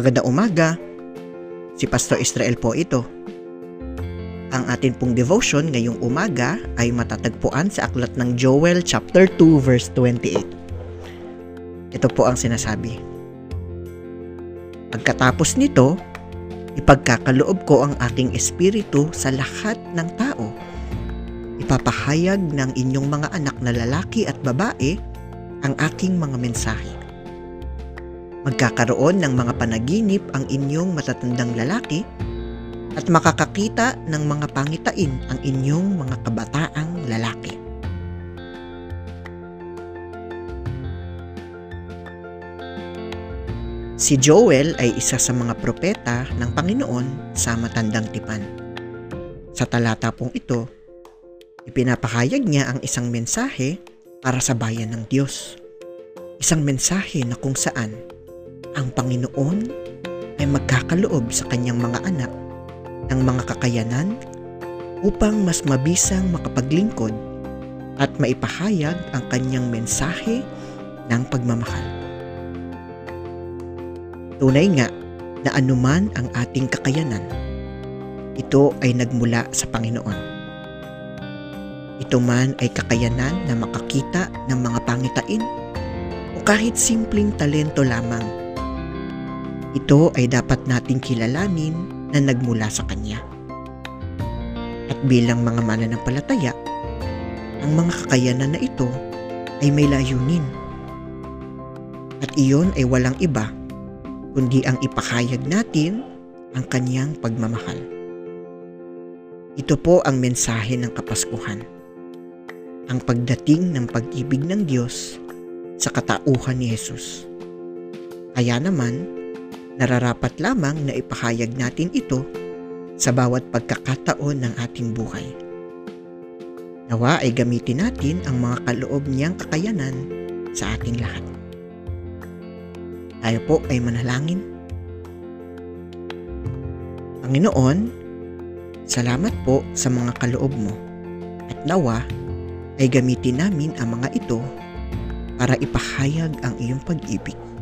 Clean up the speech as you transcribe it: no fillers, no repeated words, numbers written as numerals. Magandang umaga, si Pastor Israel po ito. Ang atin pong devotion ngayong umaga ay matatagpuan sa aklat ng Joel chapter 2 verse 28. Ito po ang sinasabi. Pagkatapos nito, ipagkakaloob ko ang aking espiritu sa lahat ng tao. Ipapahayag ng inyong mga anak na lalaki at babae ang aking mga mensahe. Magkakaroon ng mga panaginip ang inyong matatandang lalaki at makakakita ng mga pangitain ang inyong mga kabataang lalaki. Si Joel ay isa sa mga propeta ng Panginoon sa Matandang Tipan. Sa talata pong ito, ipinapahayag niya ang isang mensahe para sa bayan ng Diyos. Isang mensahe na kung saan ang Panginoon ay magkakaloob sa kanyang mga anak ng mga kakayanan upang mas mabisang makapaglingkod at maipahayag ang kanyang mensahe ng pagmamahal. Tunay nga na anuman ang ating kakayanan, ito ay nagmula sa Panginoon. Ito man ay kakayanan na makakita ng mga pangitain o kahit simpleng talento lamang. Ito ay dapat nating kilalanin na nagmula sa Kanya. At bilang mga mananampalataya, ang mga kakayanan na ito ay may layunin. At iyon ay walang iba, kundi ang ipahayag natin ang Kanyang pagmamahal. Ito po ang mensahe ng Kapaskuhan, ang pagdating ng pag-ibig ng Diyos sa katauhan ni Jesus. Kaya naman, nararapat lamang na ipahayag natin ito sa bawat pagkakataon ng ating buhay. Nawa ay gamitin natin ang mga kaloob niyang kakayanan sa ating lahat. Tayo po ay manalangin. Panginoon, salamat po sa mga kaloob mo at nawa ay gamitin namin ang mga ito para ipahayag ang iyong pag-ibig.